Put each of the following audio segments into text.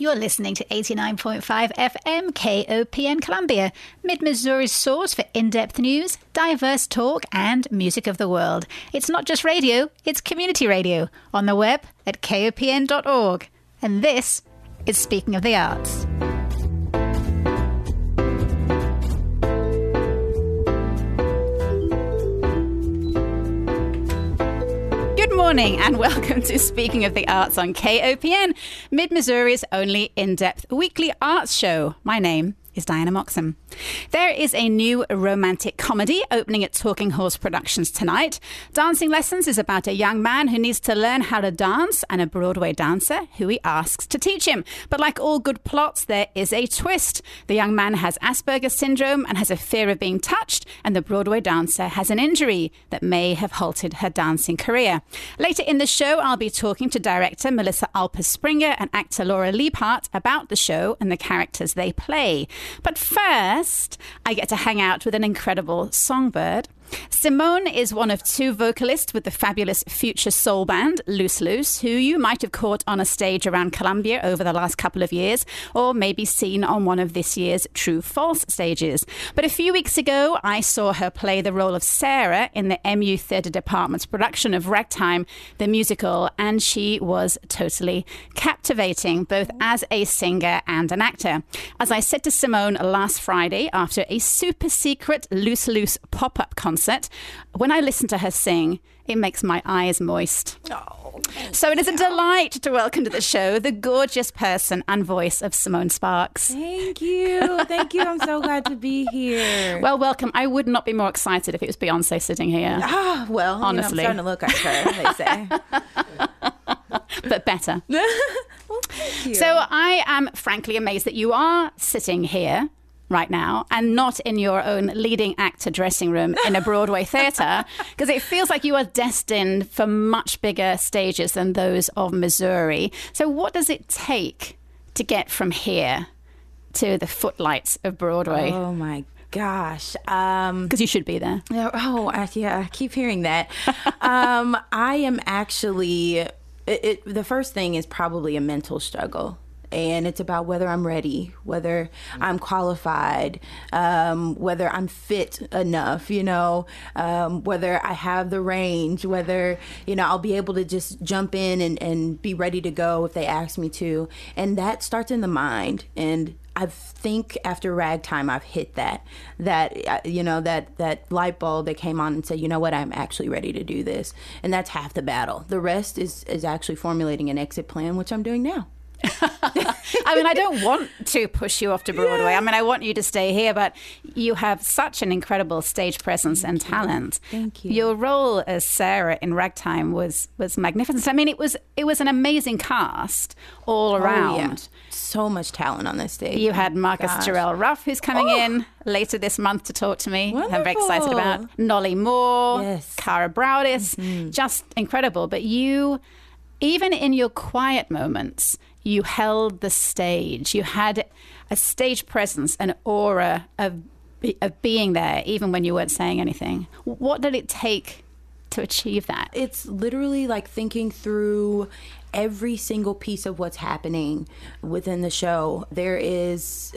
You're listening to 89.5 FM KOPN Columbia, Mid-Missouri's source for in-depth news, diverse talk, and music of the world. It's not just radio, it's community radio, on the web at kopn.org. And this is Speaking of the Arts. Good morning and welcome to Speaking of the Arts on KOPN, Mid-Missouri's only in-depth weekly arts show. My name is Diana Moxham. There is a new romantic comedy opening at Talking Horse Productions tonight. Dancing Lessons is about a young man who needs to learn how to dance and a Broadway dancer who he asks to teach him. But like all good plots, there is a twist. The young man has Asperger's syndrome and has a fear of being touched, and the Broadway dancer has an injury that may have halted her dancing career. Later in the show, I'll be talking to director Melissa Alpers-Springer and actor Laura Liebhart about the show and the characters they play. But first, I get to hang out with an incredible songbird. Symonne is one of two vocalists with the fabulous future soul band Loose Loose, who you might have caught on a stage around Columbia over the last couple of years, or maybe seen on one of this year's True False stages. But a few weeks ago, I saw her play the role of Sarah in the MU Theatre Department's production of Ragtime, the musical, and she was totally captivating, both as a singer and an actor. As I said to Symonne last Friday after a super secret Loose Loose pop-up concert, when I listen to her sing, it makes my eyes moist. Oh, so it is a delight to welcome to the show the gorgeous person and voice of Symonne Sparks. Thank you. Thank you. I'm so glad to be here. Well, welcome. I would not be more excited if it was Beyonce sitting here. Ah, well, honestly. You know, I'm starting to look like her, they say. But better. Well, thank you. So I am frankly amazed that you are sitting here right now, and not in your own leading actor dressing room in a Broadway theatre, because it feels like you are destined for much bigger stages than those of Missouri. So what does it take to get from here to the footlights of Broadway? Oh my gosh. Because you should be there. Yeah, I keep hearing that. I am actually, the first thing is probably a mental struggle. And it's about whether I'm ready, whether I'm qualified, whether I'm fit enough, whether I have the range, whether, I'll be able to just jump in and be ready to go if they ask me to. And that starts in the mind. And I think after Ragtime, I've hit that light bulb that came on and said, you know what, I'm actually ready to do this. And that's half the battle. The rest is actually formulating an exit plan, which I'm doing now. I mean, I don't want to push you off to Broadway. Yeah. I mean, I want you to stay here, but you have such an incredible stage presence and talent. Thank you. Your role as Sarah in Ragtime was magnificent. I mean, it was an amazing cast all around. Yeah. So much talent on this stage. You had Marcus Terrell Ruff, who's coming in later this month to talk to me. Wonderful. I'm very excited about. Nolly Moore, yes. Cara Braudis, just incredible. But you, even in your quiet moments, you held the stage. You had a stage presence, an aura of being there, even when you weren't saying anything. What did it take to achieve that? It's literally like thinking through every single piece of what's happening within the show. There was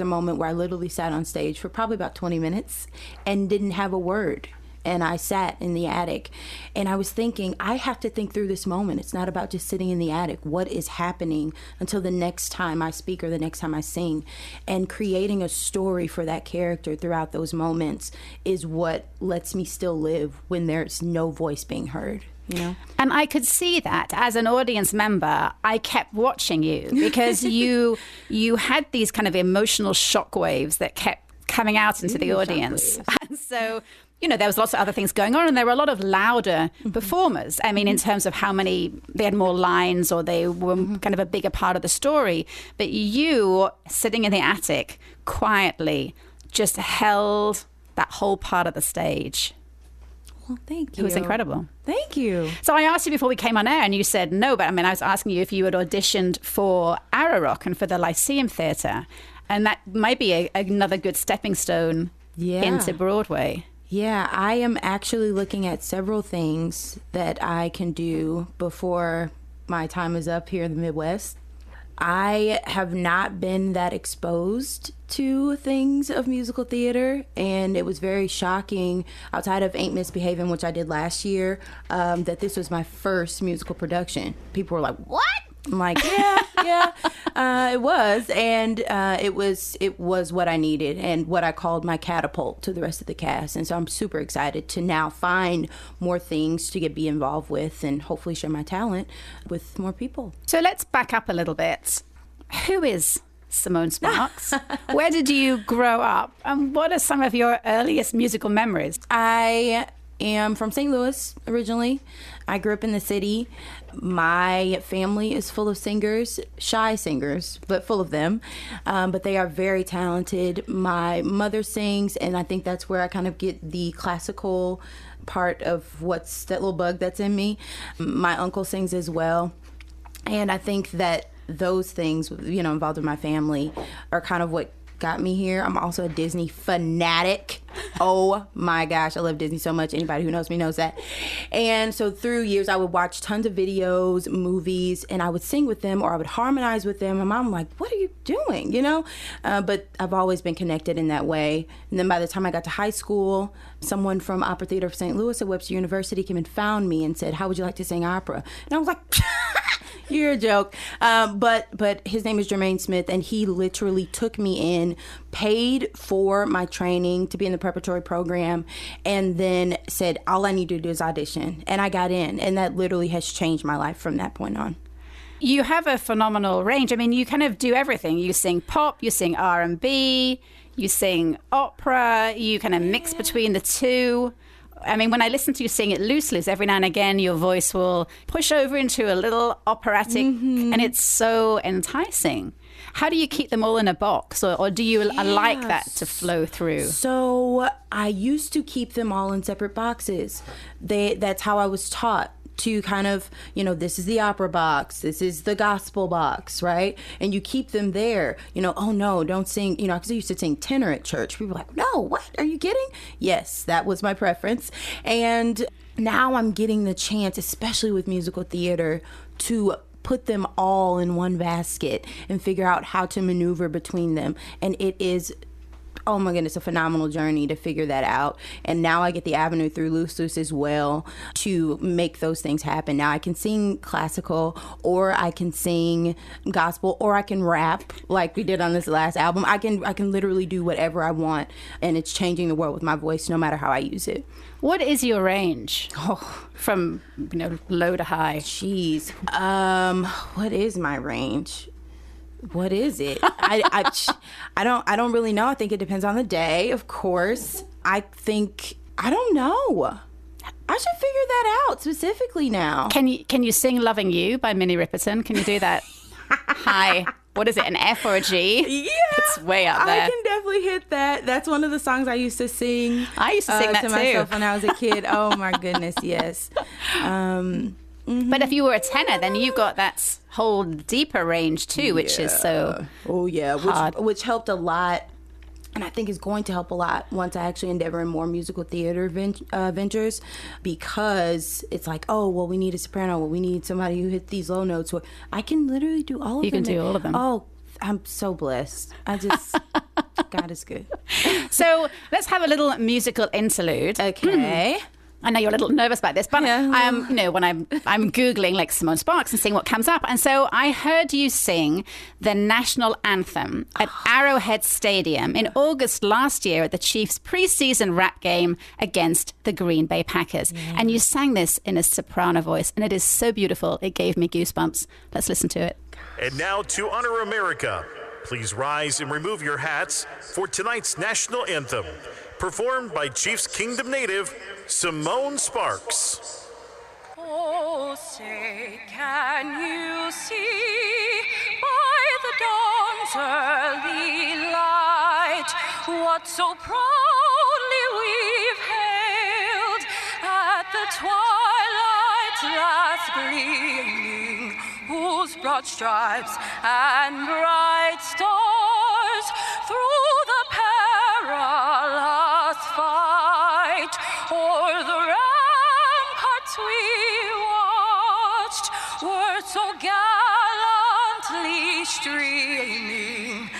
a moment where I literally sat on stage for probably about 20 minutes and didn't have a word. And I sat in the attic and I was thinking, I have to think through this moment. It's not about just sitting in the attic. What is happening until the next time I speak or the next time I sing? And creating a story for that character throughout those moments is what lets me still live when there's no voice being heard. And I could see that as an audience member. I kept watching you because you had these kind of emotional shockwaves that kept coming out into the audience. And so, there was lots of other things going on, and there were a lot of louder performers. I mean, in terms of how many, they had more lines or they were kind of a bigger part of the story. But you, sitting in the attic, quietly just held that whole part of the stage. Well, thank you. It was incredible. Thank you. So I asked you before we came on air, and you said no, but I mean, I was asking you if you had auditioned for Arrow Rock and for the Lyceum Theatre, and that might be another good stepping stone into Broadway. Yeah, I am actually looking at several things that I can do before my time is up here in the Midwest. I have not been that exposed to things of musical theater, and it was very shocking, outside of Ain't Misbehavin', which I did last year, that this was my first musical production. People were like, what? I'm like, yeah, it was. And it was what I needed and what I called my catapult to the rest of the cast. And so I'm super excited to now find more things to be involved with and hopefully share my talent with more people. So let's back up a little bit. Who is Symonne Sparks? Where did you grow up? And what are some of your earliest musical memories? I am from St. Louis originally. I grew up in the city. My family is full of singers, shy singers, but full of them. But they are very talented. My mother sings, and I think that's where I kind of get the classical part of what's that little bug that's in me. My uncle sings as well. And I think that those things, you know, involved in my family are kind of what got me here. I'm also a Disney fanatic. Oh my gosh, I love Disney so much. Anybody who knows me knows that. And so through years, I would watch tons of videos, movies, and I would sing with them or I would harmonize with them. My mom was like, what are you doing? You know? But I've always been connected in that way. And then by the time I got to high school, someone from Opera Theatre of St. Louis at Webster University came and found me and said, how would you like to sing opera? And I was like, you're a joke. But his name is Jermaine Smith, and he literally took me in, paid for my training to be in the preparatory program, and then said, all I need to do is audition. And I got in, and that literally has changed my life from that point on. You have a phenomenal range. I mean, you kind of do everything. You sing pop, you sing R&B, you sing opera, you kind of mix between the two. I mean, when I listen to you sing at Loose Loose, every now and again, your voice will push over into a little operatic, and it's so enticing. How do you keep them all in a box, or do you like that to flow through? So I used to keep them all in separate boxes. That's how I was taught to kind of, you know, this is the opera box, this is the gospel box, right? And you keep them there. You know, oh no, don't sing, you know, because I used to sing tenor at church. People were like, no, what? Are you kidding? Yes, that was my preference. And now I'm getting the chance, especially with musical theater, to put them all in one basket and figure out how to maneuver between them. And it is, oh my goodness, a phenomenal journey to figure that out. And now I get the avenue through Loose Loose as well to make those things happen. Now I can sing classical, or I can sing gospel, or I can rap like we did on this last album. I can literally do whatever I want, and it's changing the world with my voice no matter how I use it. What is your range? Oh, from, you know, low to high. Jeez. What is my range? What is it? I don't really know. I think it depends on the day, of course. I don't know. I should figure that out specifically now. Can you sing Loving You by Minnie Ripperton? Can you do that? Hi. What is it, an F or a G? Yeah. It's way up there. I can definitely hit that. That's one of the songs I used to sing. I used to sing that to myself when I was a kid. Oh my goodness, yes. Mm-hmm. But if you were a tenor, then you got that whole deeper range too, which is so hard. Which helped a lot, and I think is going to help a lot once I actually endeavor in more musical theater ventures, because it's like, oh, well, we need a soprano, well, we need somebody who hits these low notes. Well, I can literally do all of them. You can do all of them. Oh, I'm so blessed. I just, God is good. So let's have a little musical interlude. Okay. I know you're a little nervous about this, but yeah. I am, you know, when I'm Googling like Symonne Sparks and seeing what comes up. And so I heard you sing the national anthem at Arrowhead Stadium in August last year at the Chiefs preseason rap game against the Green Bay Packers. Yeah. And you sang this in a soprano voice, and it is so beautiful. It gave me goosebumps. Let's listen to it. And now to honor America, please rise and remove your hats for tonight's national anthem, performed by Chiefs Kingdom native Symonne Sparks. Oh, say, can you see by the dawn's early light what so proudly we've hailed at the twilight's last gleaming, whose broad stripes and bright stars through the perilous fight o'er the ramparts we watched were so gallantly shining.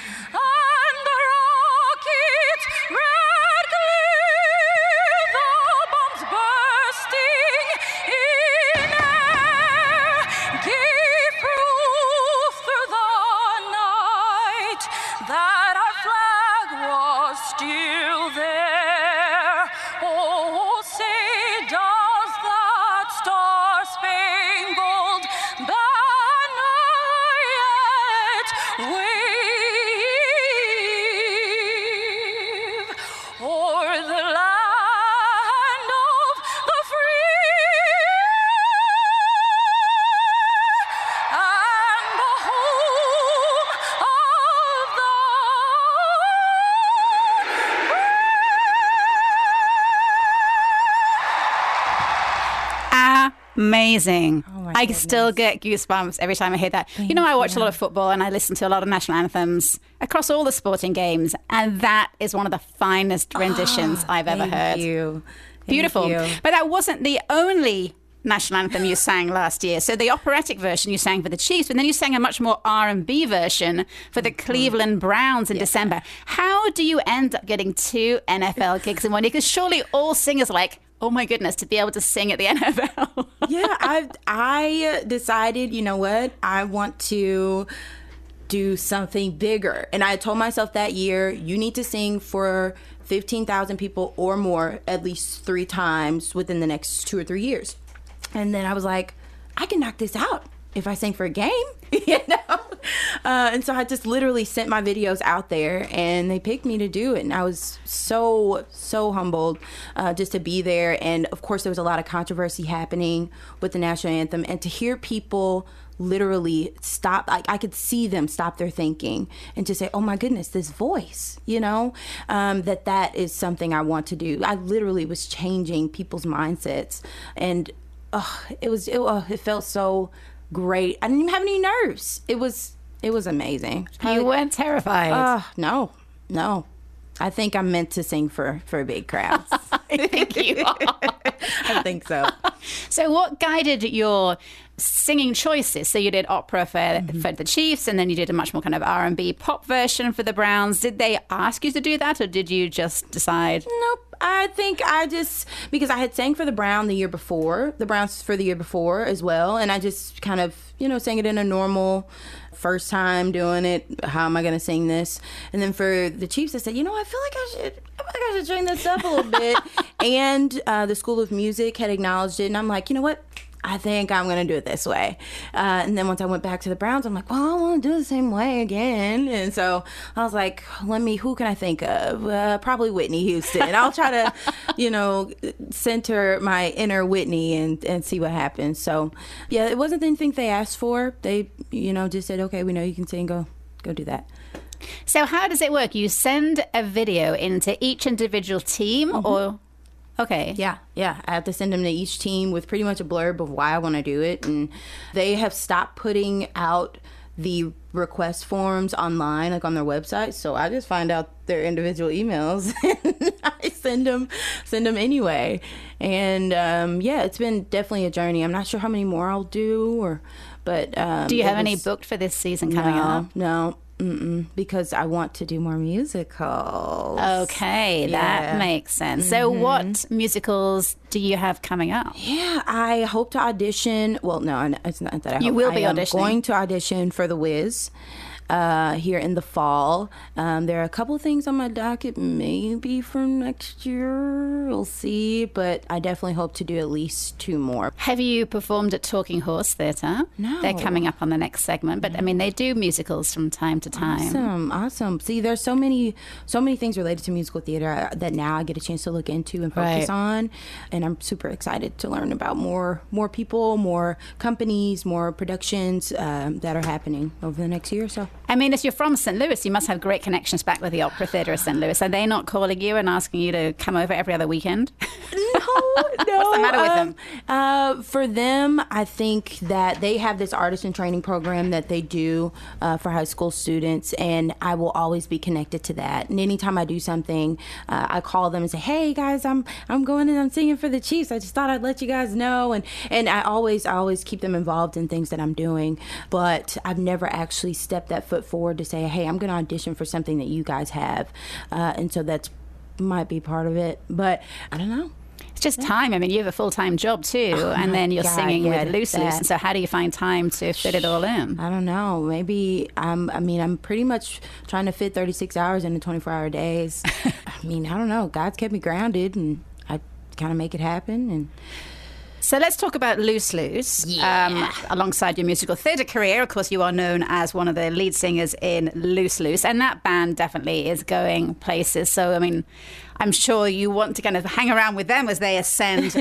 Amazing. Oh I still get goosebumps every time I hear that. Thank you know, I watch a lot of football and I listen to a lot of national anthems across all the sporting games, and that is one of the finest renditions I've ever heard. You. Beautiful. Thank you. But that wasn't the only national anthem you sang last year. So the operatic version you sang for the Chiefs, but then you sang a much more R&B version for the Cleveland Browns in December. How do you end up getting two NFL gigs in one year? Because surely all singers are like, oh my goodness, to be able to sing at the NFL. Yeah, I decided, you know what, I want to do something bigger. And I told myself that year, you need to sing for 15,000 people or more at least 3 times within the next 2 or 3 years. And then I was like, I can knock this out if I sing for a game, you know? And so I just literally sent my videos out there, and they picked me to do it. And I was so, so humbled just to be there. And, of course, there was a lot of controversy happening with the national anthem. And to hear people literally stop, like I could see them stop their thinking and just say, oh, my goodness, this voice, you know, that is something I want to do. I literally was changing people's mindsets. And it felt so great. I didn't even have any nerves. It was amazing. You weren't terrified? No. I think I'm meant to sing for big crowds. I think you are. I think so. So what guided your singing choices? So you did opera for the Chiefs, and then you did a much more kind of R&B pop version for the Browns. Did they ask you to do that, or did you just decide? Nope. I think I just, because I had sang for the Browns the year before as well, and I just kind of, you know, sang it in a normal first time doing it. How am I going to sing this? And then for the Chiefs, I said, you know, I feel like I should string this up a little bit. And the School of Music had acknowledged it, and I'm like, you know what? I think I'm going to do it this way. And then once I went back to the Browns, I'm like, well, I want to do it the same way again. And so I was like, who can I think of? Probably Whitney Houston. I'll try to, you know, center my inner Whitney and see what happens. So, yeah, it wasn't anything they asked for. They, you know, just said, okay, we know you can sing. Go do that. So how does it work? You send a video into each individual team or... Okay. Yeah. I have to send them to each team with pretty much a blurb of why I want to do it. And they have stopped putting out the request forms online, like on their website. So I just find out their individual emails and I send them anyway. And it's been definitely a journey. I'm not sure how many more I'll do, but do you have any booked for this season coming up? No. Because I want to do more musicals. Okay, that makes sense. So what musicals do you have coming up? Yeah, I hope to audition. Well, no, it's not that I hope. You will be auditioning. I'm going to audition for The Wiz here in the fall. There are a couple of things on my docket maybe for next year. We'll see, but I definitely hope to do at least 2 more. Have you performed at Talking Horse Theatre? No. They're coming up on the next segment, but I mean, they do musicals from time to time. Awesome. See, there's so many things related to musical theatre that now I get a chance to look into and focus on, and I'm super excited to learn about more people, more companies, more productions that are happening over the next year or so. I mean, if you're from St. Louis, you must have great connections back with the Opera Theatre of St. Louis. Are they not calling you and asking you to come over every other weekend? No, No. What's the matter with them? For them, I think that they have this artist in training program that they do for high school students, and I will always be connected to that. And anytime I do something, I call them and say, "Hey guys, I'm going and I'm singing for the Chiefs. I just thought I'd let you guys know." And I always keep them involved in things that I'm doing, but I've never actually stepped that foot forward to say, "Hey, I'm going to audition for something that you guys have," and so that's might be part of it, but I don't know. It's just time. I mean, you have a full-time job too, and then you're singing with Loose Loose. And so how do you find time to fit it all in? I don't know. Maybe I'm pretty much trying to fit 36 hours into 24-hour days. I mean, I don't know. God's kept me grounded, and I kind of make it happen. And so let's talk about Loose Loose. Yeah. Alongside your musical theatre career, of course, you are known as one of the lead singers in Loose Loose, and that band definitely is going places. So, I mean, I'm sure you want to kind of hang around with them as they ascend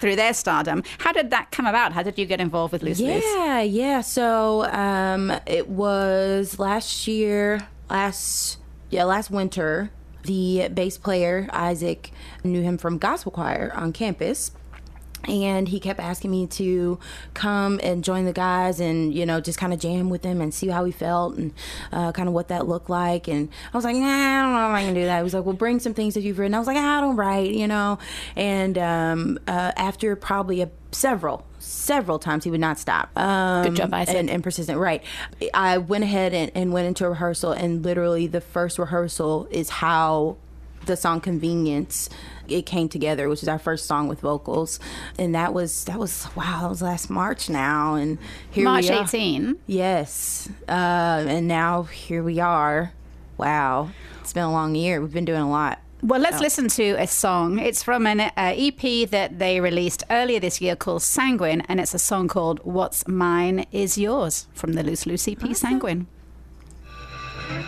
through their stardom. How did that come about? How did you get involved with Loose Loose? Yeah. So it was last winter. The bass player, Isaac, knew him from gospel choir on campus. And he kept asking me to come and join the guys and, you know, just kind of jam with them and see how he felt and kind of what that looked like. And I was like, nah, I don't know if I can do that. He was like, well, bring some things that you've written. I was like, I don't write, you know. And after probably several times, he would not stop. Good job, Isaac. And persistent, right. I went ahead and went into a rehearsal, and literally the first rehearsal is how the song Convenience, it came together, which is our first song with vocals. And that was last March now. And here we are. March 18. Yes. And now here we are. Wow. It's been a long year. We've been doing a lot. Well, let's listen to a song. It's from an EP that they released earlier this year called Sanguine. And it's a song called What's Mine Is Yours from the Loose Loose EP, awesome. Sanguine. Can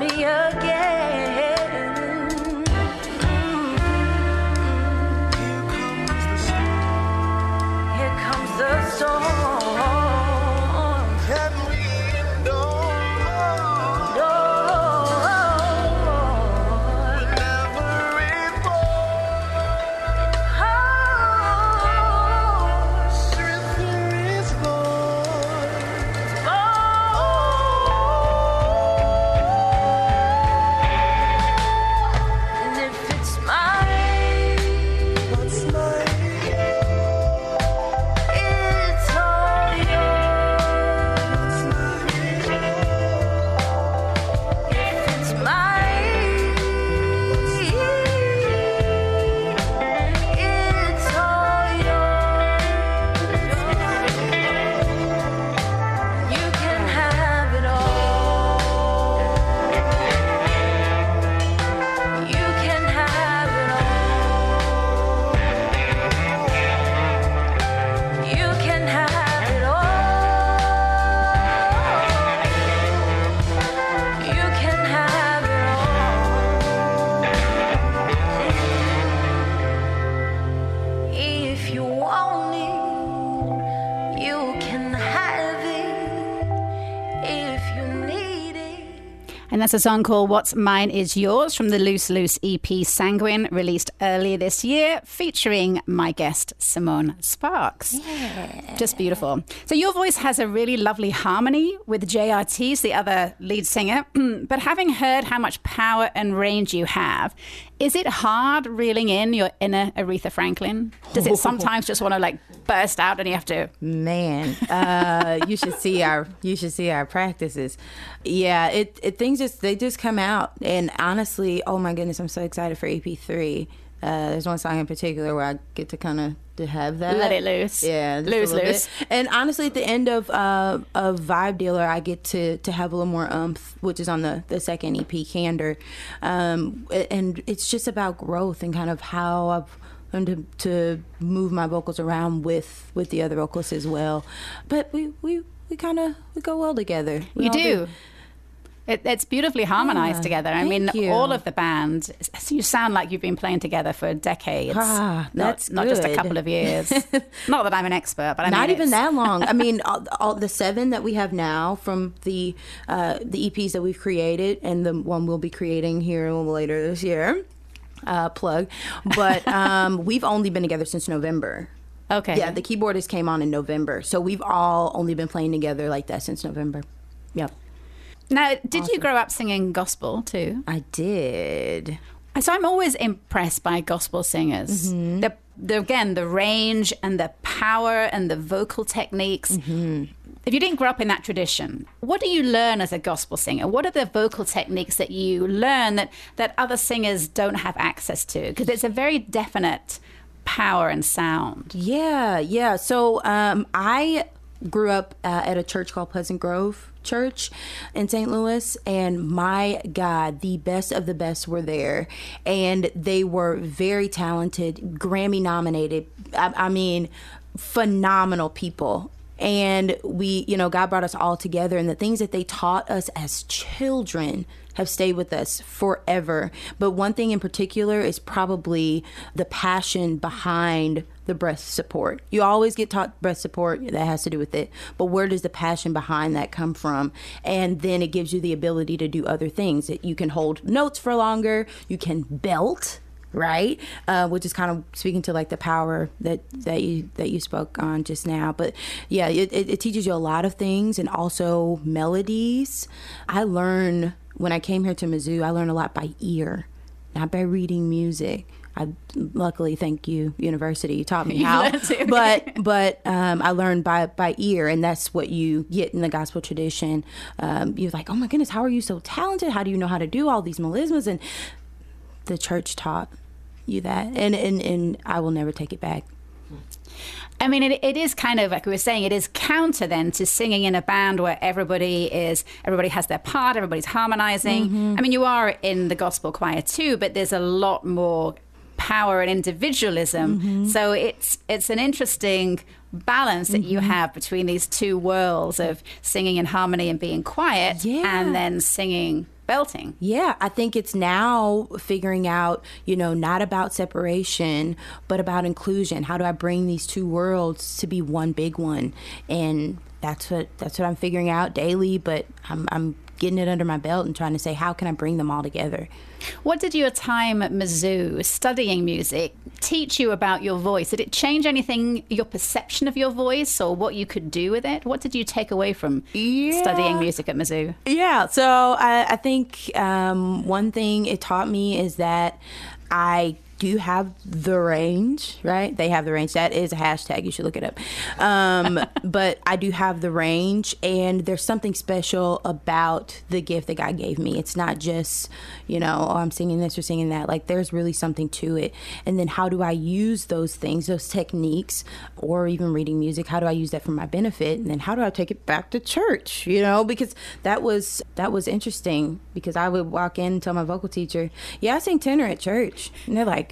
we endure? No. You can have it if you need it. And that's a song called What's Mine Is Yours from the Loose Loose EP Sanguine, released earlier this year, featuring my guest Symonne Sparks. Yeah. Just beautiful. So your voice has a really lovely harmony with JRT's, the other lead singer, but having heard how much power and range you have, is it hard reeling in your inner Aretha Franklin? Does it sometimes just want to like burst out and you have to? Man, you should see our practices. Yeah, things just come out. And honestly, oh my goodness, I'm so excited for EP3. There's one song in particular where I get to kind of to have that. Let it loose. Yeah. Loose, loose. And honestly, at the end of Vibe Dealer, I get to have a little more oomph, which is on the second EP, Candor. And it's just about growth and kind of how I've learned to move my vocals around with the other vocalists as well. But we go well together. We do. It's beautifully harmonized together. I mean, all of the band, you sound like you've been playing together for decades. Not just a couple of years. Not that I'm an expert, but I mean, not even that long. I mean, all the 7 that we have now from the EPs that we've created, and the one we'll be creating here later this year, plug. But we've only been together since November. Okay. Yeah, the keyboardist came on in November, so we've all only been playing together like that since November. Yep. Now, did you grow up singing gospel too? I did. So I'm always impressed by gospel singers. Mm-hmm. The range and the power and the vocal techniques. Mm-hmm. If you didn't grow up in that tradition, what do you learn as a gospel singer? What are the vocal techniques that you learn that other singers don't have access to? Because it's a very definite power and sound. Yeah, yeah. So I grew up at a church called Pleasant Grove Church in St. Louis, and my God, the best of the best were there, and they were very talented, Grammy nominated, I mean, phenomenal people. And God brought us all together, and the things that they taught us as children have stayed with us forever. But one thing in particular is probably the passion behind the breast support. You always get taught breast support, that has to do with it, but where does the passion behind that come from? And then it gives you the ability to do other things. You can hold notes for longer, you can belt, right? Which is kind of speaking to like the power that you spoke on just now. But yeah, it teaches you a lot of things, and also melodies. I learn, when I came here to Mizzou, I learned a lot by ear, not by reading music. I luckily, thank you, university, you taught me how. But I learned by ear, and that's what you get in the gospel tradition. You're like, oh my goodness, how are you so talented? How do you know how to do all these melismas? And the church taught you that, and I will never take it back. I mean, it is kind of, like we were saying, it is counter then to singing in a band where everybody has their part, everybody's harmonizing. Mm-hmm. I mean, you are in the gospel choir too, but there's a lot more power and individualism. Mm-hmm. So it's an interesting balance that you have between these two worlds of singing in harmony and being quiet, and then singing belting. Yeah, I think it's now figuring out, not about separation, but about inclusion. How do I bring these two worlds to be one big one? And that's what I'm figuring out daily, but I'm getting it under my belt and trying to say, how can I bring them all together? What did your time at Mizzou studying music teach you about your voice? Did it change anything, your perception of your voice or what you could do with it? What did you take away from studying music at Mizzou? Yeah, so I think one thing it taught me is that I do have the range, right? They have the range. That is a hashtag. You should look it up. But I do have the range, and there's something special about the gift that God gave me. It's not just, I'm singing this or singing that. Like, there's really something to it. And then how do I use those things, those techniques, or even reading music? How do I use that for my benefit? And then how do I take it back to church? Because that was interesting, because I would walk in and tell my vocal teacher, I sing tenor at church. And they're like,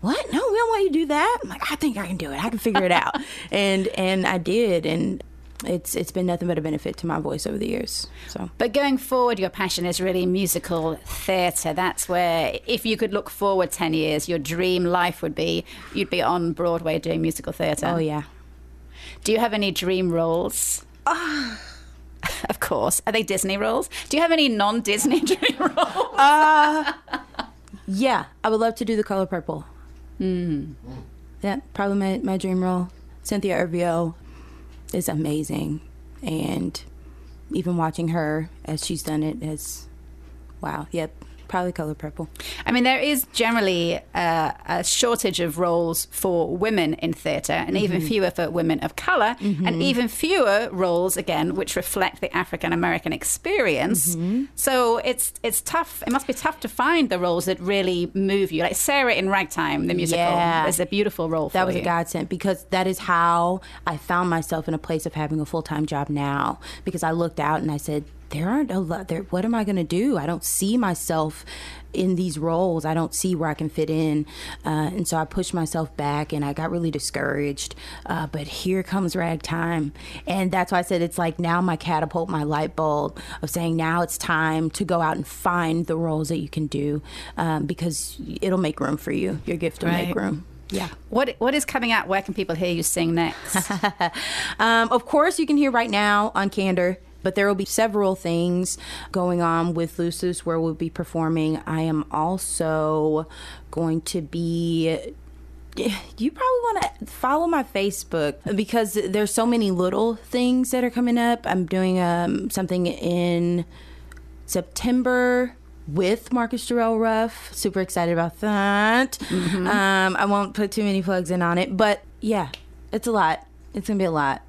what? No, we don't want you to do that. I'm like, I think I can do it. I can figure it out. And I did. And it's been nothing but a benefit to my voice over the years. So, but going forward, your passion is really musical theatre. That's where, if you could look forward 10 years, your dream life would be, you'd be on Broadway doing musical theatre. Oh, yeah. Do you have any dream roles? Of course. Are they Disney roles? Do you have any non-Disney dream roles? Yeah, I would love to do The Color Purple. Mm. Yeah, probably my dream role. Cynthia Erivo is amazing, and even watching her as she's done it is, wow, yep. Probably Color Purple. I mean, there is generally a shortage of roles for women in theatre, and mm-hmm. even fewer for women of colour, mm-hmm. and even fewer roles, again, which reflect the African-American experience. Mm-hmm. So it's tough. It must be tough to find the roles that really move you. Like Sarah in Ragtime, the musical, is a beautiful role for you. That was a godsend, because that is how I found myself in a place of having a full-time job now, because I looked out and I said, there aren't a lot there. What am I going to do? I don't see myself in these roles. I don't see where I can fit in. And so I pushed myself back and I got really discouraged. But here comes Ragtime. And that's why I said it's like now my catapult, my light bulb of saying now it's time to go out and find the roles that you can do, because it'll make room for you. Your gift will make room. Yeah. What is coming out? Where can people hear you sing next? Of course, you can hear right now on Candor. But there will be several things going on with Loose Loose where we'll be performing. I am also going to be... You probably want to follow my Facebook because there's so many little things that are coming up. I'm doing something in September with Marcus Jarrell Ruff. Super excited about that. Mm-hmm. I won't put too many plugs in on it. But, yeah, it's a lot. It's going to be a lot.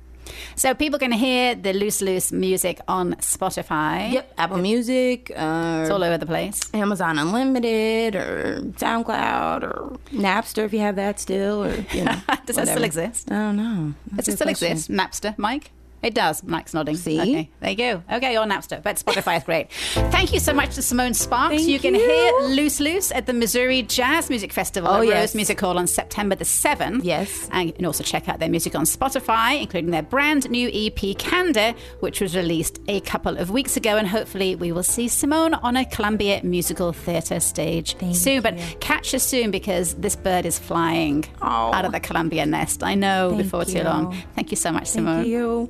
So people can hear the Loose Loose music on Spotify. Yep, Apple Music. It's all over the place. Amazon Unlimited or SoundCloud or Napster if you have that still. Or, you know, does that still exist? I don't know. Does it still exist? Napster, Mike? It does. Mike's nodding. See? Okay, there you go. Okay, you're Napster, but Spotify is great. Thank you so much to Symonne Sparks. You can hear Loose Loose at the Missouri Jazz Music Festival at Rose Music Hall on September the 7th. Yes. And you can also check out their music on Spotify, including their brand new EP, Candor, which was released a couple of weeks ago. And hopefully we will see Symonne on a Columbia Musical Theatre stage soon. But catch us soon because this bird is flying out of the Columbia nest. I know, before too long. Thank you so much, Symonne. Thank you.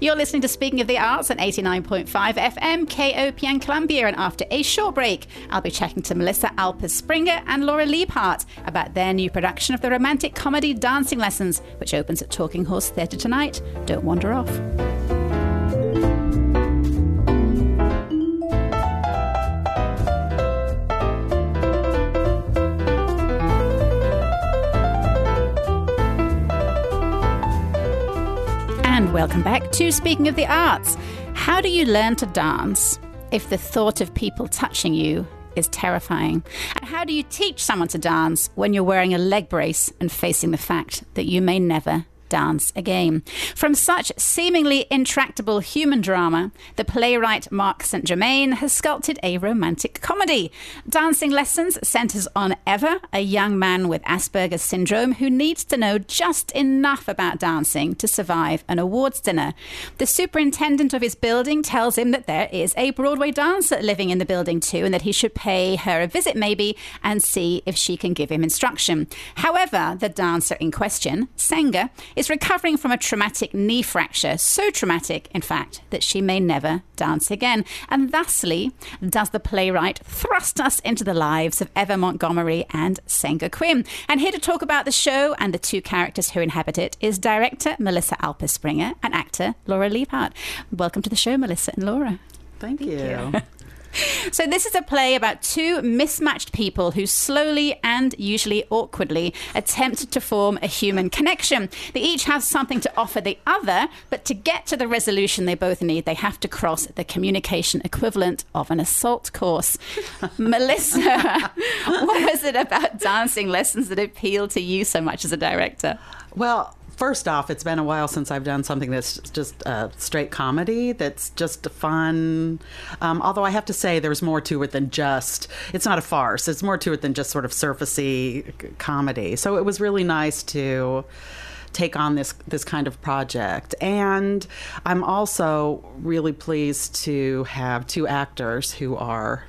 You're listening to Speaking of the Arts on 89.5 FM, KOPN Columbia, and after a short break, I'll be chatting to Melissa Alpers-Springer and Laura Liebhart about their new production of the romantic comedy Dancing Lessons, which opens at Talking Horse Theatre tonight. Don't wander off. Welcome back to Speaking of the Arts. How do you learn to dance if the thought of people touching you is terrifying? And how do you teach someone to dance when you're wearing a leg brace and facing the fact that you may never dance again? From such seemingly intractable human drama, the playwright Mark St. Germain has sculpted a romantic comedy. Dancing Lessons centres on Eva, a young man with Asperger's syndrome who needs to know just enough about dancing to survive an awards dinner. The superintendent of his building tells him that there is a Broadway dancer living in the building too, and that he should pay her a visit maybe and see if she can give him instruction. However, the dancer in question, Senga, is recovering from a traumatic knee fracture, so traumatic, in fact, that she may never dance again. And thusly, does the playwright thrust us into the lives of Eva Montgomery and Senga Quim. And here to talk about the show and the two characters who inhabit it is director Melissa Alpers-Springer and actor Laura Liebhart. Welcome to the show, Melissa and Laura. Thank you. So this is a play about two mismatched people who slowly and usually awkwardly attempt to form a human connection. They each have something to offer the other, but to get to the resolution they both need, they have to cross the communication equivalent of an assault course. Melissa, what was it about Dancing Lessons that appealed to you so much as a director? Well, first off, it's been a while since I've done something that's just a straight comedy that's just fun. Although I have to say there's more to it than just, it's not a farce. It's more to it than just sort of surfacey comedy. So it was really nice to take on this kind of project. And I'm also really pleased to have two actors who are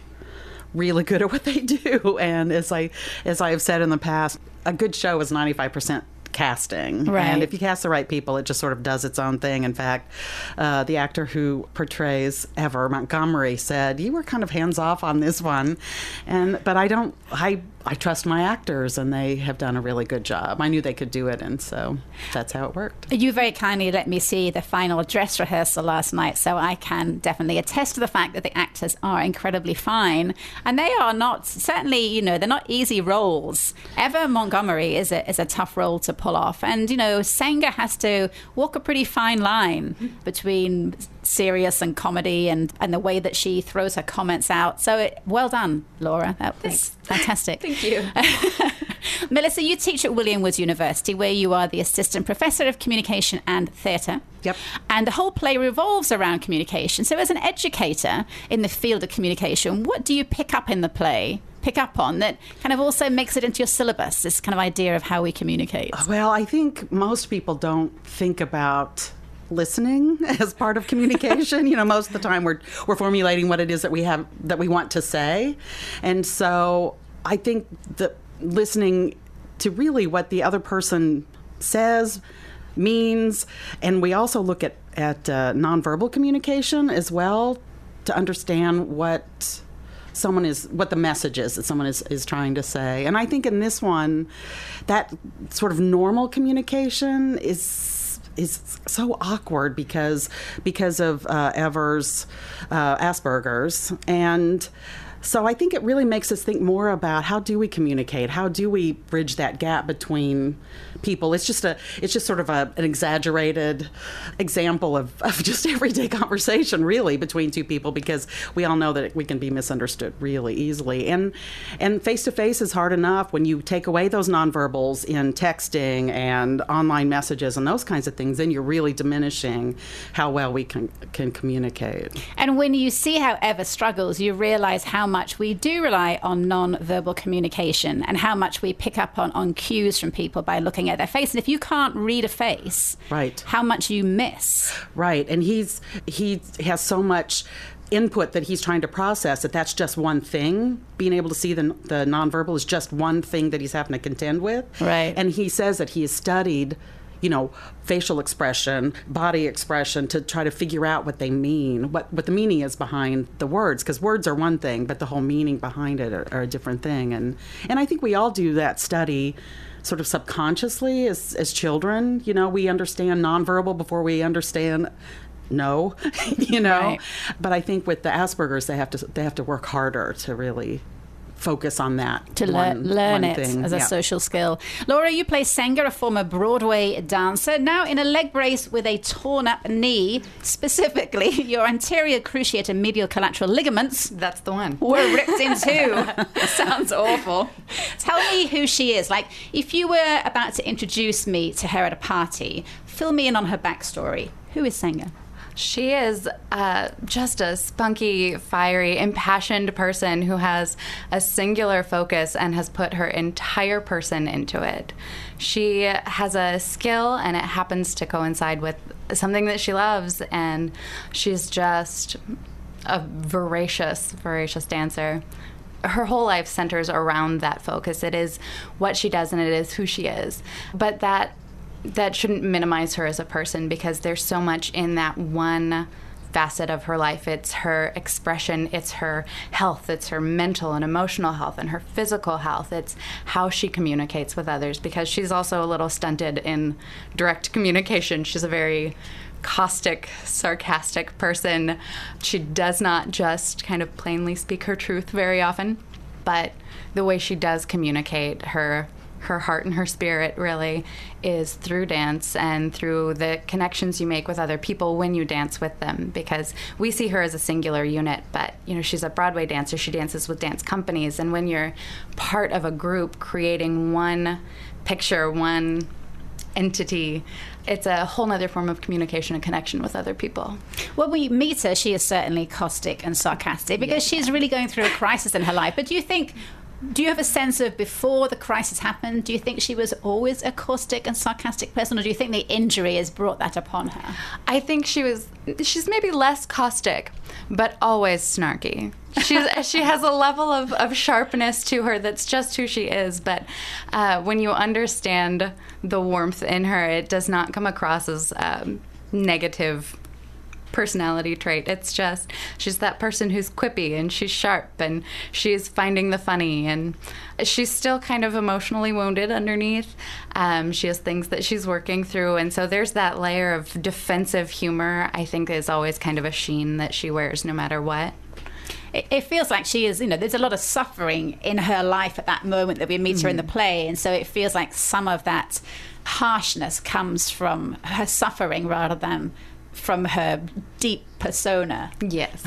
really good at what they do. And as I've said in the past, a good show is 95% casting. Right. And if you cast the right people, it just sort of does its own thing. In fact, the actor who portrays Eva Montgomery said, you were kind of hands off on this one. But I trust my actors, and they have done a really good job. I knew they could do it, and so that's how it worked. You very kindly let me see the final dress rehearsal last night, so I can definitely attest to the fact that the actors are incredibly fine, and they are not, certainly, you know, they're not easy roles. Eva Montgomery is a tough role to pull off, and, you know, Senga has to walk a pretty fine line between serious and comedy and the way that she throws her comments out. So well done, Laura. That was fantastic. Thank you. Melissa, you teach at William Woods University, where you are the assistant professor of communication and theatre. Yep. And the whole play revolves around communication. So as an educator in the field of communication, what do you pick up on that kind of also makes it into your syllabus, this kind of idea of how we communicate? Well, I think most people don't think about listening as part of communication. You know, most of the time we're formulating what it is that we have, that we want to say. And so I think that listening to really what the other person says, means, and we also look at nonverbal communication as well, to understand what the message is that someone is trying to say. And I think in this one, that sort of normal communication is so awkward because of Ever's Asperger's. And so I think it really makes us think more about how do we communicate? How do we bridge that gap between people? It's just sort of an exaggerated example of just everyday conversation, really, between two people, because we all know that we can be misunderstood really easily. And face-to-face is hard enough. When you take away those nonverbals in texting and online messages and those kinds of things, then you're really diminishing how well we can communicate. And when you see how Eva struggles, you realize how much we do rely on non-verbal communication and how much we pick up on cues from people by looking at their face. And if you can't read a face, right, how much you miss. Right. And he has so much input that he's trying to process, that's just one thing. Being able to see the nonverbal is just one thing that he's having to contend with. Right. And he says that he has studied, you know, facial expression, body expression, to try to figure out what they mean, what the meaning is behind the words, because words are one thing, but the whole meaning behind it are a different thing. And I think we all do that study sort of subconsciously as children. You know, we understand nonverbal before we understand no, you know. Right. But I think with the Asperger's, they have to work harder to really focus on that. To learn it as a social skill. Laura, you play Senga, a former Broadway dancer, now in a leg brace with a torn up knee. Specifically, your anterior cruciate and medial collateral ligaments. That's the one. Were ripped in two. Sounds awful. Tell me who she is. Like, if you were about to introduce me to her at a party, fill me in on her backstory. Who is Senga? She is just a spunky, fiery, impassioned person who has a singular focus and has put her entire person into it. She has a skill, and it happens to coincide with something that she loves, and she's just a voracious, voracious dancer. Her whole life centers around that focus. It is what she does, and it is who she is. But that shouldn't minimize her as a person, because there's so much in that one facet of her life. It's her expression, it's her health, it's her mental and emotional health and her physical health. It's how she communicates with others, because she's also a little stunted in direct communication. She's a very caustic, sarcastic person. She does not just kind of plainly speak her truth very often, but the way she does communicate her heart and her spirit really is through dance and through the connections you make with other people when you dance with them, because we see her as a singular unit, but, you know, she's a Broadway dancer. She dances with dance companies, and when you're part of a group creating one picture, one entity, it's a whole nother form of communication and connection with other people. When we meet her, she is certainly caustic and sarcastic, because she's really going through a crisis in her life. But do you have a sense of, before the crisis happened, do you think she was always a caustic and sarcastic person, or do you think the injury has brought that upon her? I think she's maybe less caustic, but always snarky. She has a level of sharpness to her that's just who she is, but when you understand the warmth in her. It does not come across as negative personality trait. It's just she's that person who's quippy and she's sharp and she's finding the funny, and she's still kind of emotionally wounded underneath. She has things that she's working through, and so there's that layer of defensive humor, I think, is always kind of a sheen that she wears no matter what. It feels like she is, you know, there's a lot of suffering in her life at that moment that we meet her in the play, and so it feels like some of that harshness comes from her suffering rather than from her deep persona. Yes.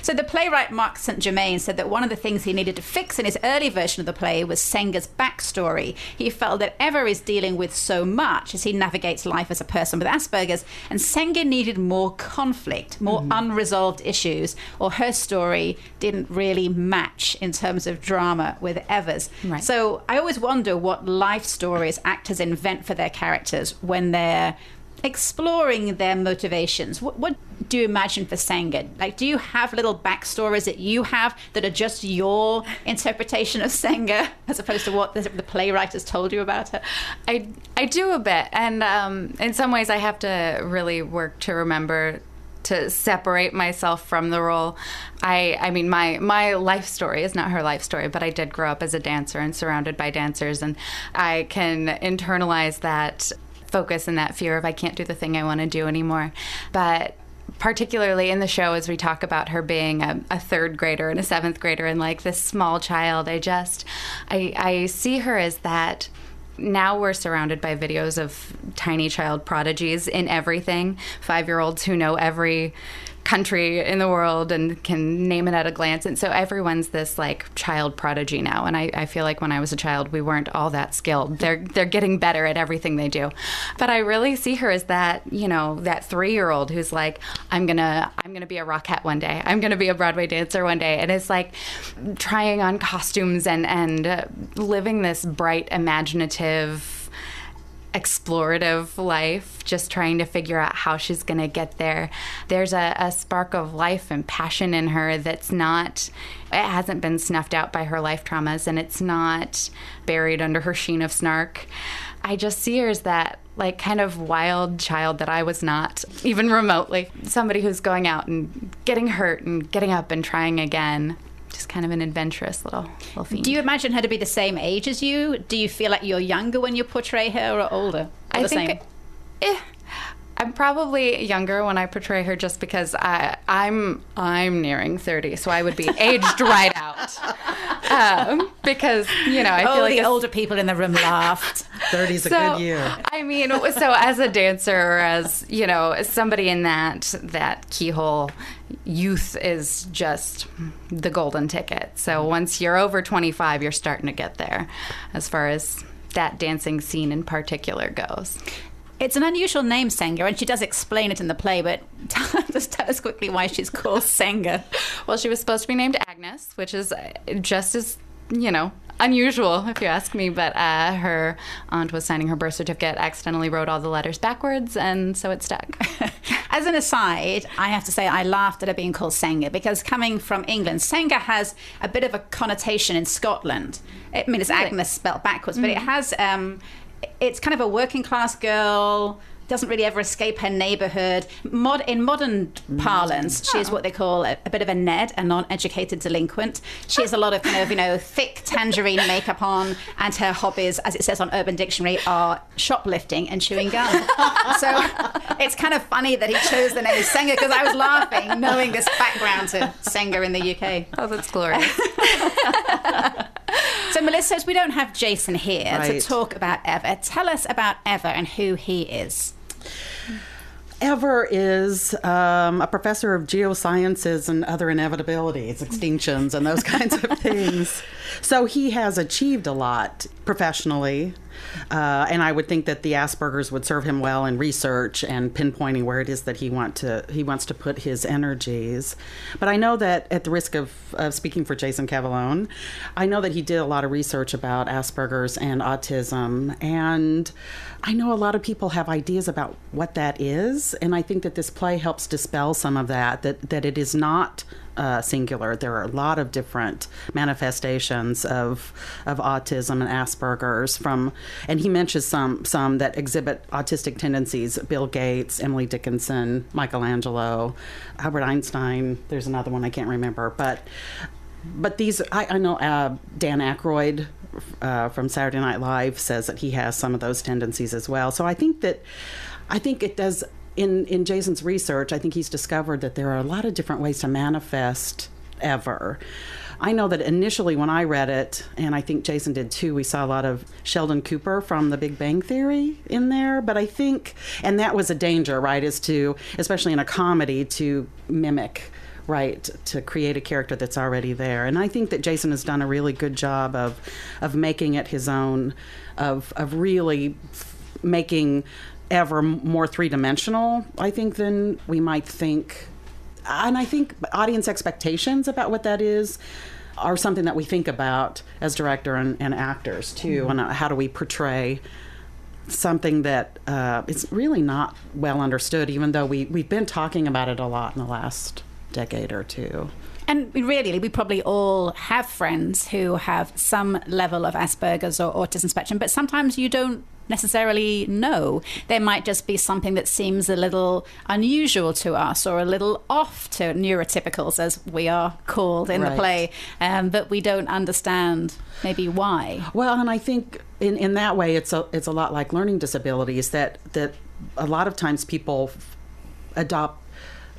So the playwright Mark St. Germain said that one of the things he needed to fix in his early version of the play was Senga's backstory. He felt that Eva is dealing with so much as he navigates life as a person with Asperger's, and Senga needed more conflict, more unresolved issues, or her story didn't really match in terms of drama with Eva's. Right. So I always wonder what life stories actors invent for their characters when they're exploring their motivations. What do you imagine for Senga? Like, do you have little backstories that you have that are just your interpretation of Senga as opposed to what the playwright has told you about her? I do a bit, and in some ways I have to really work to remember to separate myself from the role. I mean, my life story is not her life story, but I did grow up as a dancer and surrounded by dancers, and I can internalize that focus and that fear of I can't do the thing I want to do anymore. But particularly in the show, as we talk about her being a third grader and a seventh grader and like this small child, I see her as that. Now we're surrounded by videos of tiny child prodigies in everything, 5-year-olds who know every country in the world and can name it at a glance. And so everyone's this like child prodigy now. And I feel like when I was a child, we weren't all that skilled. They're getting better at everything they do. But I really see her as that, you know, that 3-year-old who's like, I'm gonna be a rockette one day. I'm gonna be a Broadway dancer one day. And it's like trying on costumes and living this bright, imaginative, explorative life, just trying to figure out how she's going to get there. There's a spark of life and passion in her that's not, it hasn't been snuffed out by her life traumas, and it's not buried under her sheen of snark. I just see her as that like kind of wild child that I was not, even remotely. Somebody who's going out and getting hurt and getting up and trying again. Just kind of an adventurous little fiend. Do you imagine her to be the same age as you? Do you feel like you're younger when you portray her or older? Or the same? I'm probably younger when I portray her, just because I'm nearing 30, so I would be aged right out. Because, you know, I feel like the older people in the room laughed. 30's a good year. I mean, so as a dancer, or as, you know, somebody in that keyhole, youth is just the golden ticket. So once you're over 25, you're starting to get there, as far as that dancing scene in particular goes. It's an unusual name, Senga, and she does explain it in the play, but just tell us quickly why she's called Senga. Well, she was supposed to be named Agnes, which is just as, you know, unusual, if you ask me, but her aunt was signing her birth certificate, accidentally wrote all the letters backwards, and so it stuck. As an aside, I have to say I laughed at her being called Senga, because coming from England, Senga has a bit of a connotation in Scotland. I mean, it's Agnes spelled backwards, but it has... it's kind of a working class girl, doesn't really ever escape her neighborhood. In modern parlance, she's what they call a bit of a Ned, a non-educated delinquent. She has a lot of kind of, you know, thick tangerine makeup on, and her hobbies, as it says on Urban Dictionary, are shoplifting and chewing gum. So it's kind of funny that he chose the name Senga, because I was laughing knowing this background to Senga in the UK. Oh, that's glorious. So, Melissa, we don't have Jason here to talk about Eva. Tell us about Eva and who he is. Eva is a professor of geosciences and other inevitabilities, extinctions, and those kinds of things. So he has achieved a lot professionally, and I would think that the Asperger's would serve him well in research and pinpointing where it is that he wants to put his energies. But I know that, at the risk of speaking for Jason Cavallone, I know that he did a lot of research about Asperger's and autism, and I know a lot of people have ideas about what that is. And I think that this play helps dispel some of that, that it is not singular. There are a lot of different manifestations of autism and Asperger's from, and he mentions some that exhibit autistic tendencies: Bill Gates, Emily Dickinson, Michelangelo, Albert Einstein. There's another one I can't remember, but these I know. Dan Aykroyd from Saturday Night Live says that he has some of those tendencies as well. So I think it does. In Jason's research, I think he's discovered that there are a lot of different ways to manifest ever. I know that initially when I read it, and I think Jason did too, we saw a lot of Sheldon Cooper from The Big Bang Theory in there, but I think, and that was a danger, right, is to, especially in a comedy, to mimic, right, to create a character that's already there. And I think that Jason has done a really good job of making it his own, of really making ever more three-dimensional, I think, than we might think. And I think audience expectations about what that is are something that we think about as director and actors, too, mm-hmm. and how do we portray something that it's really not well understood, even though we've been talking about it a lot in the last decade or two. And really, we probably all have friends who have some level of Asperger's or autism spectrum, but sometimes you don't necessarily know. There might just be something that seems a little unusual to us or a little off to neurotypicals, as we are called in right. the play, but we don't understand maybe why. Well, and I think in that way, it's a lot like learning disabilities, that a lot of times people adopt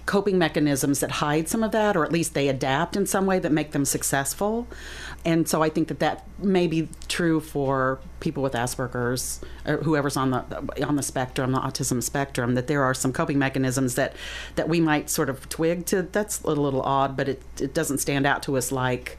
coping mechanisms that hide some of that, or at least they adapt in some way that make them successful. And so I think that may be true for people with Asperger's, or whoever's on the spectrum, the autism spectrum, that there are some coping mechanisms that we might sort of twig to. That's a little odd, but it doesn't stand out to us like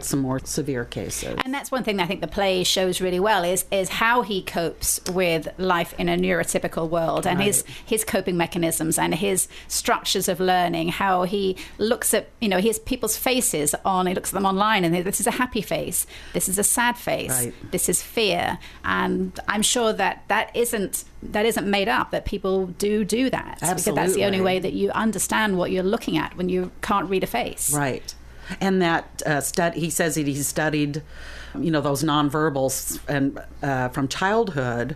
some more severe cases. And that's one thing that I think the play shows really well is how he copes with life in a neurotypical world, and right. his coping mechanisms and his structures of learning, how he looks at, he has people's faces on, he looks at them online, and this is a happy face, this is a sad face, right. this is fear, and I'm sure that isn't made up, that people do that. Absolutely. Because that's the only way that you understand what you're looking at when you can't read a face. Right. And that he says that he studied, those nonverbals and from childhood,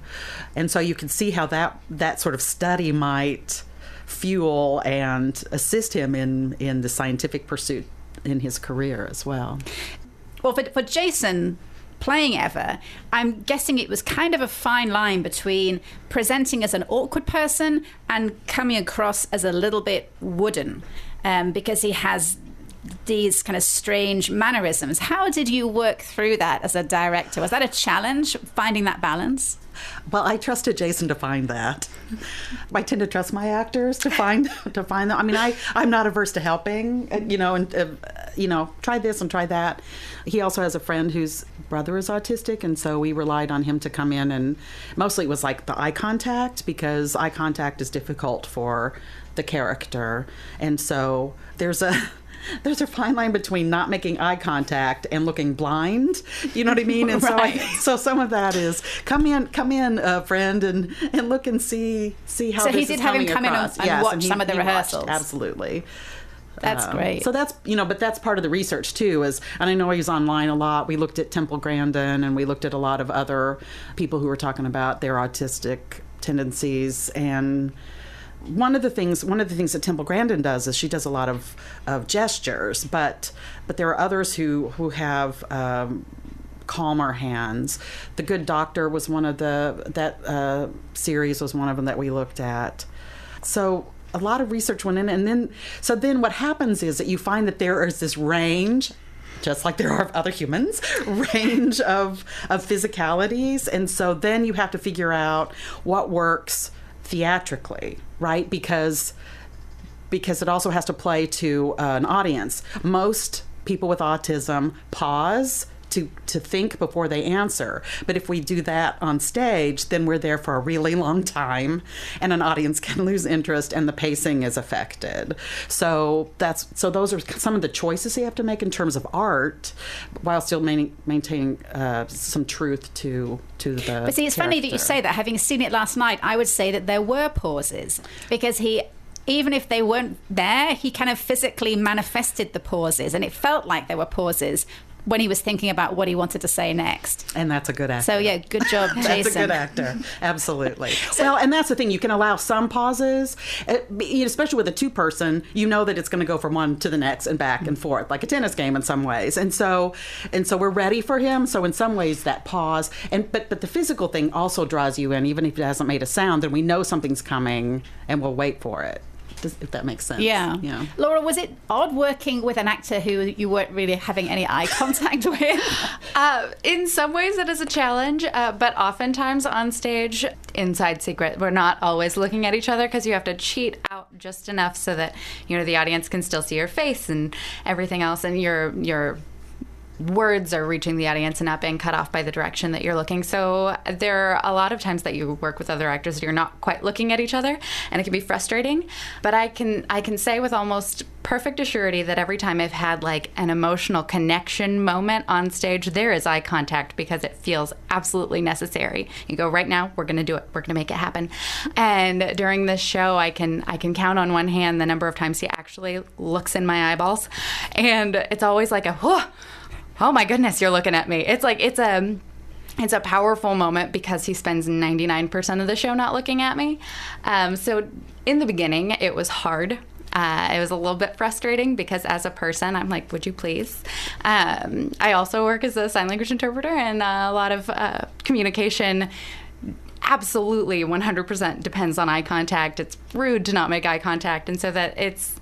and so you can see how that sort of study might fuel and assist him in the scientific pursuit in his career as well. Well, for Jason playing Eva, I'm guessing it was kind of a fine line between presenting as an awkward person and coming across as a little bit wooden, because he has these kind of strange mannerisms. How did you work through that as a director? Was that a challenge, finding that balance? Well, I trusted Jason to find that. I tend to trust my actors to find them. I mean, I'm not averse to helping, and try this and try that. He also has a friend whose brother is autistic, and so we relied on him to come in, and mostly it was like the eye contact, because eye contact is difficult for the character. And so there's a fine line between not making eye contact and looking blind. You know what I mean? And right. so some of that is come in, friend, and look and see how. So this he did is have him come across. In and watch and some of the rehearsals. Absolutely. That's great. So that's, but that's part of the research too, and I know he's online a lot. We looked at Temple Grandin, and we looked at a lot of other people who were talking about their autistic tendencies. And One of the things that Temple Grandin does is she does a lot of gestures, but there are others who have calmer hands. The Good Doctor was one of that series was one of them that we looked at. So a lot of research went in, and then what happens is that you find that there is this range, just like there are of other humans, range of physicalities, and so then you have to figure out what works theatrically, right? Because it also has to play to an audience. Most people with autism pause to think before they answer. But if we do that on stage, then we're there for a really long time, and an audience can lose interest, and the pacing is affected. So those are some of the choices you have to make in terms of art, while still maintaining some truth to the character. But see, it's funny that you say that. Having seen it last night, I would say that there were pauses, because he even if they weren't there, he kind of physically manifested the pauses, and it felt like there were pauses when he was thinking about what he wanted to say next. And that's a good actor. So yeah, good job, Jason. That's a good actor, absolutely. Well, and that's the thing, you can allow some pauses, especially with a two-person, you know that it's going to go from one to the next and back and forth, like a tennis game in some ways. And so we're ready for him, so in some ways that pause, but the physical thing also draws you in, even if it hasn't made a sound, then we know something's coming and we'll wait for it. If that makes sense. Yeah. Laura, was it odd working with an actor who you weren't really having any eye contact with? In some ways it is a challenge, but oftentimes on stage, inside secret, we're not always looking at each other because you have to cheat out just enough so that, you know, the audience can still see your face and everything else, and your words are reaching the audience and not being cut off by the direction that you're looking. So there are a lot of times that you work with other actors that you're not quite looking at each other, and it can be frustrating. But I can say with almost perfect assurity that every time I've had like an emotional connection moment on stage, there is eye contact because it feels absolutely necessary. You go, right now, we're going to do it. We're going to make it happen. And during this show, I can count on one hand the number of times he actually looks in my eyeballs. And it's always like a, whoa. Oh my goodness, you're looking at me. It's like it's a powerful moment because he spends 99% of the show not looking at me. So in the beginning, it was hard. It was a little bit frustrating because as a person, I'm like, would you please? I also work as a sign language interpreter, and a lot of communication absolutely 100% depends on eye contact. It's rude to not make eye contact, and so that it's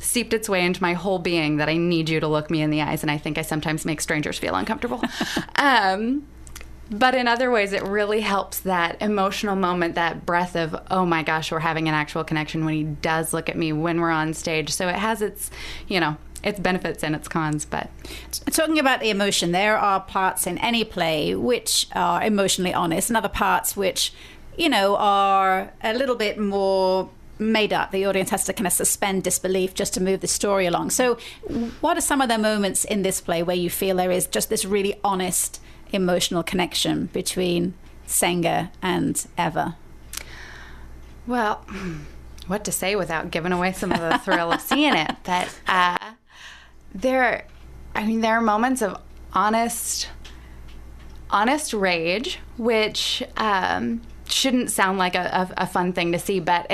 seeped its way into my whole being that I need you to look me in the eyes, and I think I sometimes make strangers feel uncomfortable. But in other ways, it really helps that emotional moment, that breath of, oh my gosh, we're having an actual connection when he does look at me when we're on stage. So it has its, you know, its benefits and its cons. But talking about the emotion, there are parts in any play which are emotionally honest and other parts which, you know, are a little bit more made up. The audience has to kind of suspend disbelief just to move the story along. So what are some of the moments in this play where you feel there is just this really honest emotional connection between Senga and Eva? Well, what to say without giving away some of the thrill of seeing it, but there are moments of honest rage, which shouldn't sound like a fun thing to see, but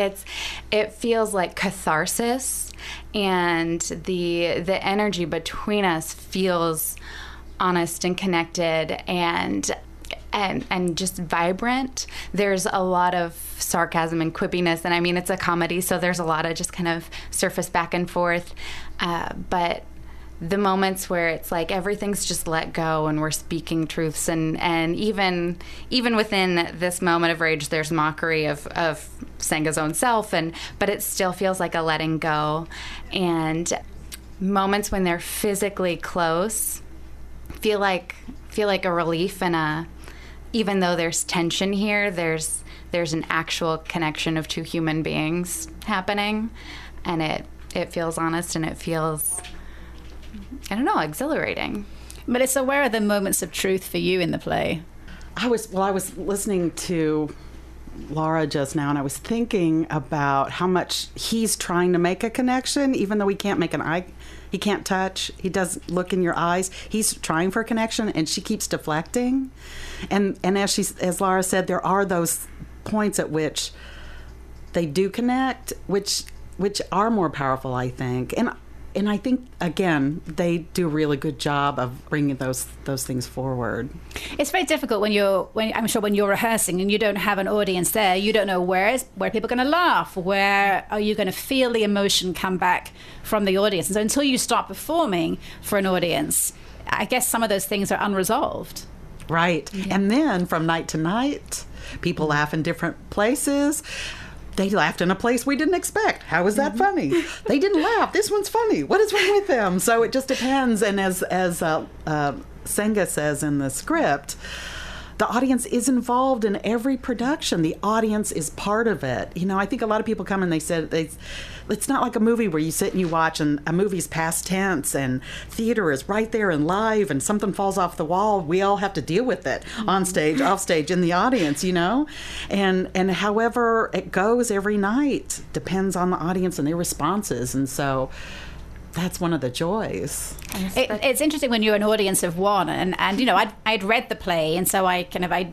it feels like catharsis, and the energy between us feels honest and connected and just vibrant. There's a lot of sarcasm and quippiness, and I mean, it's a comedy, so there's a lot of just kind of surface back and forth, but the moments where it's like everything's just let go and we're speaking truths, and even within this moment of rage, there's mockery of Senga's own self, but it still feels like a letting go. And moments when they're physically close feel like a relief, and even though there's tension here, there's an actual connection of two human beings happening, and it feels honest, and it feels, I don't know, exhilarating. Melissa, where are the moments of truth for you in the play? I was listening to Laura just now, and I was thinking about how much he's trying to make a connection, even though he can't make an eye, he can't touch, he doesn't look in your eyes. He's trying for a connection, and she keeps deflecting. And as Laura said, there are those points at which they do connect, which are more powerful, I think. And I think, again, they do a really good job of bringing those things forward. It's very difficult when you're rehearsing and you don't have an audience there. You don't know where people are going to laugh, where are you going to feel the emotion come back from the audience. And so until you start performing for an audience, I guess some of those things are unresolved. Right. Yeah. And then from night to night, people laugh in different places. They laughed in a place we didn't expect. How is that funny? They didn't laugh. This one's funny. What is wrong with them? So it just depends. And as Senga says in the script, The audience is involved in every production. The audience is part of it. You know, I think a lot of people come and they said, it's not like a movie where you sit and you watch and a movie's past tense and theater is right there and live and something falls off the wall. We all have to deal with it on stage, off stage, in the audience, you know? And however it goes every night depends on the audience and their responses. And so that's one of the joys. It's interesting when you're an audience of one, and you know, I'd read the play, and so I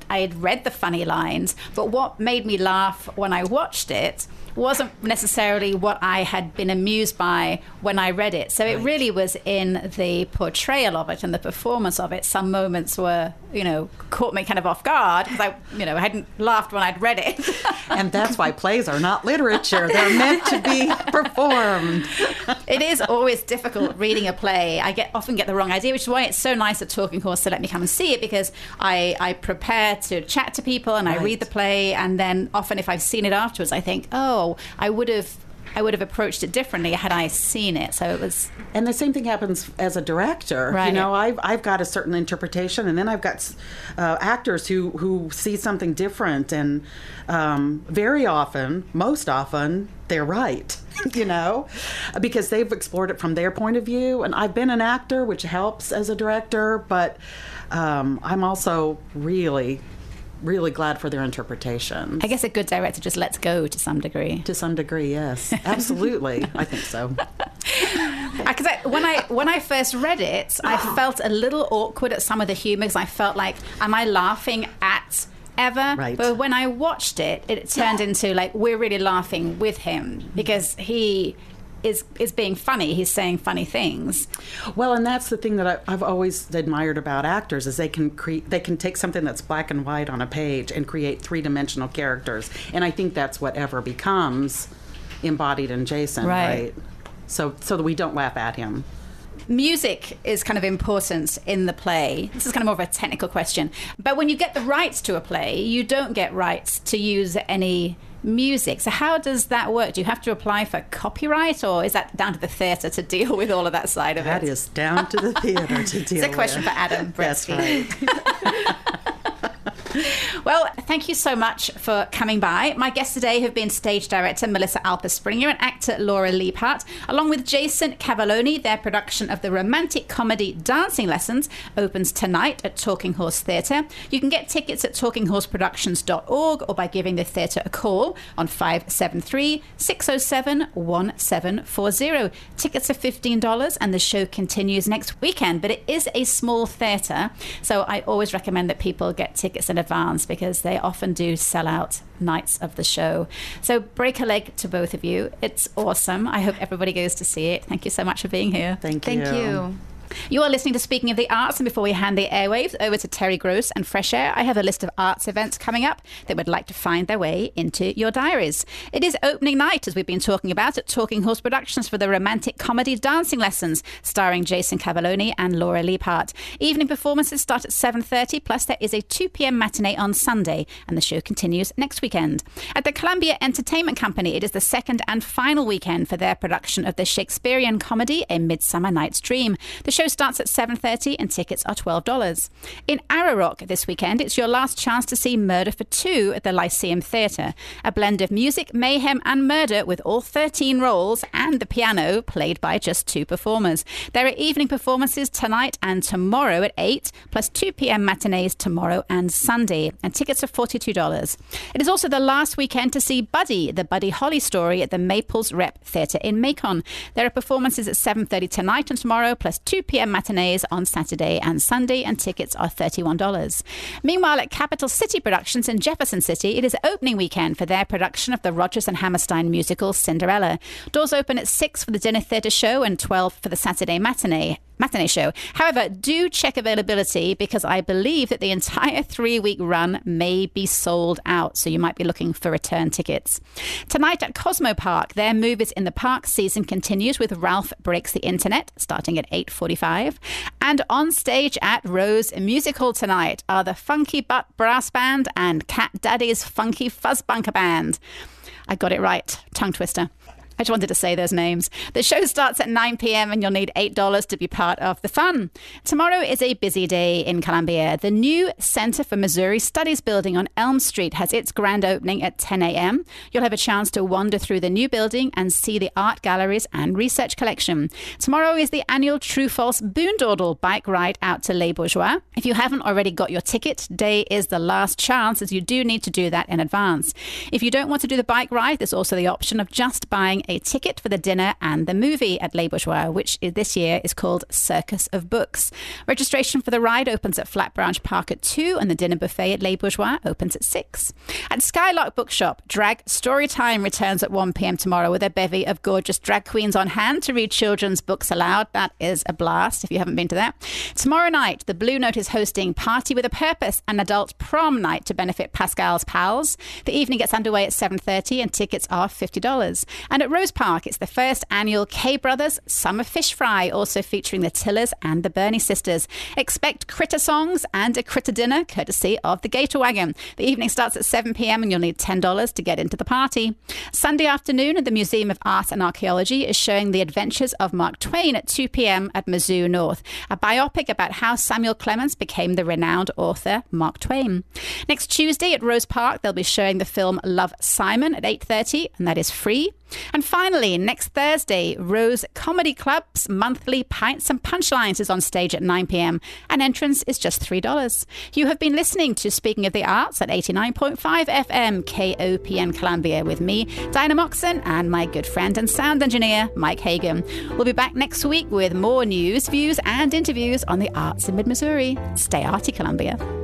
had read the funny lines, but what made me laugh when I watched it wasn't necessarily what I had been amused by when I read it. So it really was in the portrayal of it and the performance of it. Some moments were, you know, caught me kind of off guard because I hadn't laughed when I'd read it. And that's why plays are not literature. They're meant to be performed. It is always difficult reading a play. I often get the wrong idea, which is why it's so nice at Talking Horse to let me come and see it, because I prepare to chat to people and I read the play, and then often if I've seen it afterwards, I think, I would have approached it differently had I seen it. So it was, and the same thing happens as a director. Right. You know, I've got a certain interpretation, and then I've got actors who see something different, and most often, they're right, you know, because they've explored it from their point of view. And I've been an actor, which helps as a director, but I'm also really glad for their interpretation. I guess a good director just lets go to some degree. To some degree, yes. Absolutely. I think so. Because when I first read it, I felt a little awkward at some of the humor, because I felt like, am I laughing at Eva? Right. But when I watched it, it turned into like, we're really laughing with him, because he is being funny. He's saying funny things. Well, and that's the thing that I've always admired about actors, is they can take something that's black and white on a page and create three-dimensional characters. And I think that's what Ever becomes embodied in Jason, right? So that we don't laugh at him. Music is kind of important in the play. This is kind of more of a technical question. But when you get the rights to a play, you don't get rights to use any music. So how does that work? Do you have to apply for copyright, or is that down to the theatre to deal with all of that side of it? That is down to the theatre to deal with. It's a question for Adam Bretsky. That's right. Well, thank you so much for coming by. My guests today have been stage director Melissa Alpers-Springer and actor Laura Liebhart, along with Jason Cavallone. Their production of the romantic comedy Dancing Lessons opens tonight at Talking Horse Theatre. You can get tickets at talkinghorseproductions.org or by giving the theatre a call on 573-607-1740. Tickets are $15 and the show continues next weekend, but it is a small theatre, so I always recommend that people get tickets in advance, because they often do sell out nights of the show. So break a leg to both of you. It's awesome. I hope everybody goes to see it. Thank you so much for being here. Thank you. You are listening to Speaking of the Arts, and before we hand the airwaves over to Terry Gross and Fresh Air, I have a list of arts events coming up that would like to find their way into your diaries. It is opening night, as we've been talking about, at Talking Horse Productions for the romantic comedy Dancing Lessons, starring Jason Cavallone and Laura Liebhart. Evening performances start at 7:30, plus there is a 2 p.m. matinee on Sunday, and the show continues next weekend. At the Columbia Entertainment Company, it is the second and final weekend for their production of the Shakespearean comedy A Midsummer Night's Dream. The show starts at 7:30 and tickets are $12. In Arrow Rock this weekend, it's your last chance to see Murder for Two at the Lyceum Theatre. A blend of music, mayhem and murder, with all 13 roles and the piano played by just two performers. There are evening performances tonight and tomorrow at 8, plus 2 p.m. matinees tomorrow and Sunday, and tickets are $42. It is also the last weekend to see Buddy, the Buddy Holly story, at the Maples Rep Theatre in Macon. There are performances at 7:30 tonight and tomorrow, plus 2 p.m. matinees on Saturday and Sunday, and tickets are $31. Meanwhile, at Capital City Productions in Jefferson City, it is opening weekend for their production of the Rodgers and Hammerstein musical Cinderella. Doors open at 6 for the dinner theatre show and 12 for the Saturday matinee show. However, do check availability, because I believe that the entire 3-week run may be sold out, so you might be looking for return tickets. Tonight at Cosmo Park, their Movies in the Park season continues with Ralph Breaks the Internet, starting at 8:45. And on stage at Rose Music Hall tonight are the Funky Butt Brass Band and Cat Daddy's Funky Fuzz Bunker Band. I got it right. Tongue twister. I just wanted to say those names. The show starts at 9 p.m. and you'll need $8 to be part of the fun. Tomorrow is a busy day in Columbia. The new Center for Missouri Studies building on Elm Street has its grand opening at 10 a.m. You'll have a chance to wander through the new building and see the art galleries and research collection. Tomorrow is the annual True False Boondoodle bike ride out to Les Bourgeois. If you haven't already got your ticket, today is the last chance, as you do need to do that in advance. If you don't want to do the bike ride, there's also the option of just buying a ticket for the dinner and the movie at Les Bourgeois, which this year is called Circus of Books. Registration for the ride opens at Flat Branch Park at 2 and the dinner buffet at Les Bourgeois opens at 6. At Skylark Bookshop, Drag Story Time returns at 1 p.m. tomorrow with a bevy of gorgeous drag queens on hand to read children's books aloud. That is a blast if you haven't been to that. Tomorrow night, the Blue Note is hosting Party with a Purpose, an adult prom night to benefit Pascal's Pals. The evening gets underway at 7:30 and tickets are $50. And at Rose Park, it's the first annual K Brothers Summer Fish Fry, also featuring the Tillers and the Burney Sisters. Expect critter songs and a critter dinner, courtesy of the Gator Wagon. The evening starts at 7 p.m. and you'll need $10 to get into the party. Sunday afternoon, the Museum of Art and Archaeology is showing The Adventures of Mark Twain at 2 p.m. at Mizzou North, a biopic about how Samuel Clemens became the renowned author Mark Twain. Next Tuesday at Rose Park, they'll be showing the film Love, Simon at 8:30, and that is free. And finally, next Thursday, Rose Comedy Club's monthly Pints and Punchlines is on stage at 9 p.m. and entrance is just $3. You have been listening to Speaking of the Arts at 89.5 FM KOPN Columbia with me, Diana Moxon, and my good friend and sound engineer, Mike Hagan. We'll be back next week with more news, views and interviews on the arts in mid-Missouri. Stay arty, Columbia.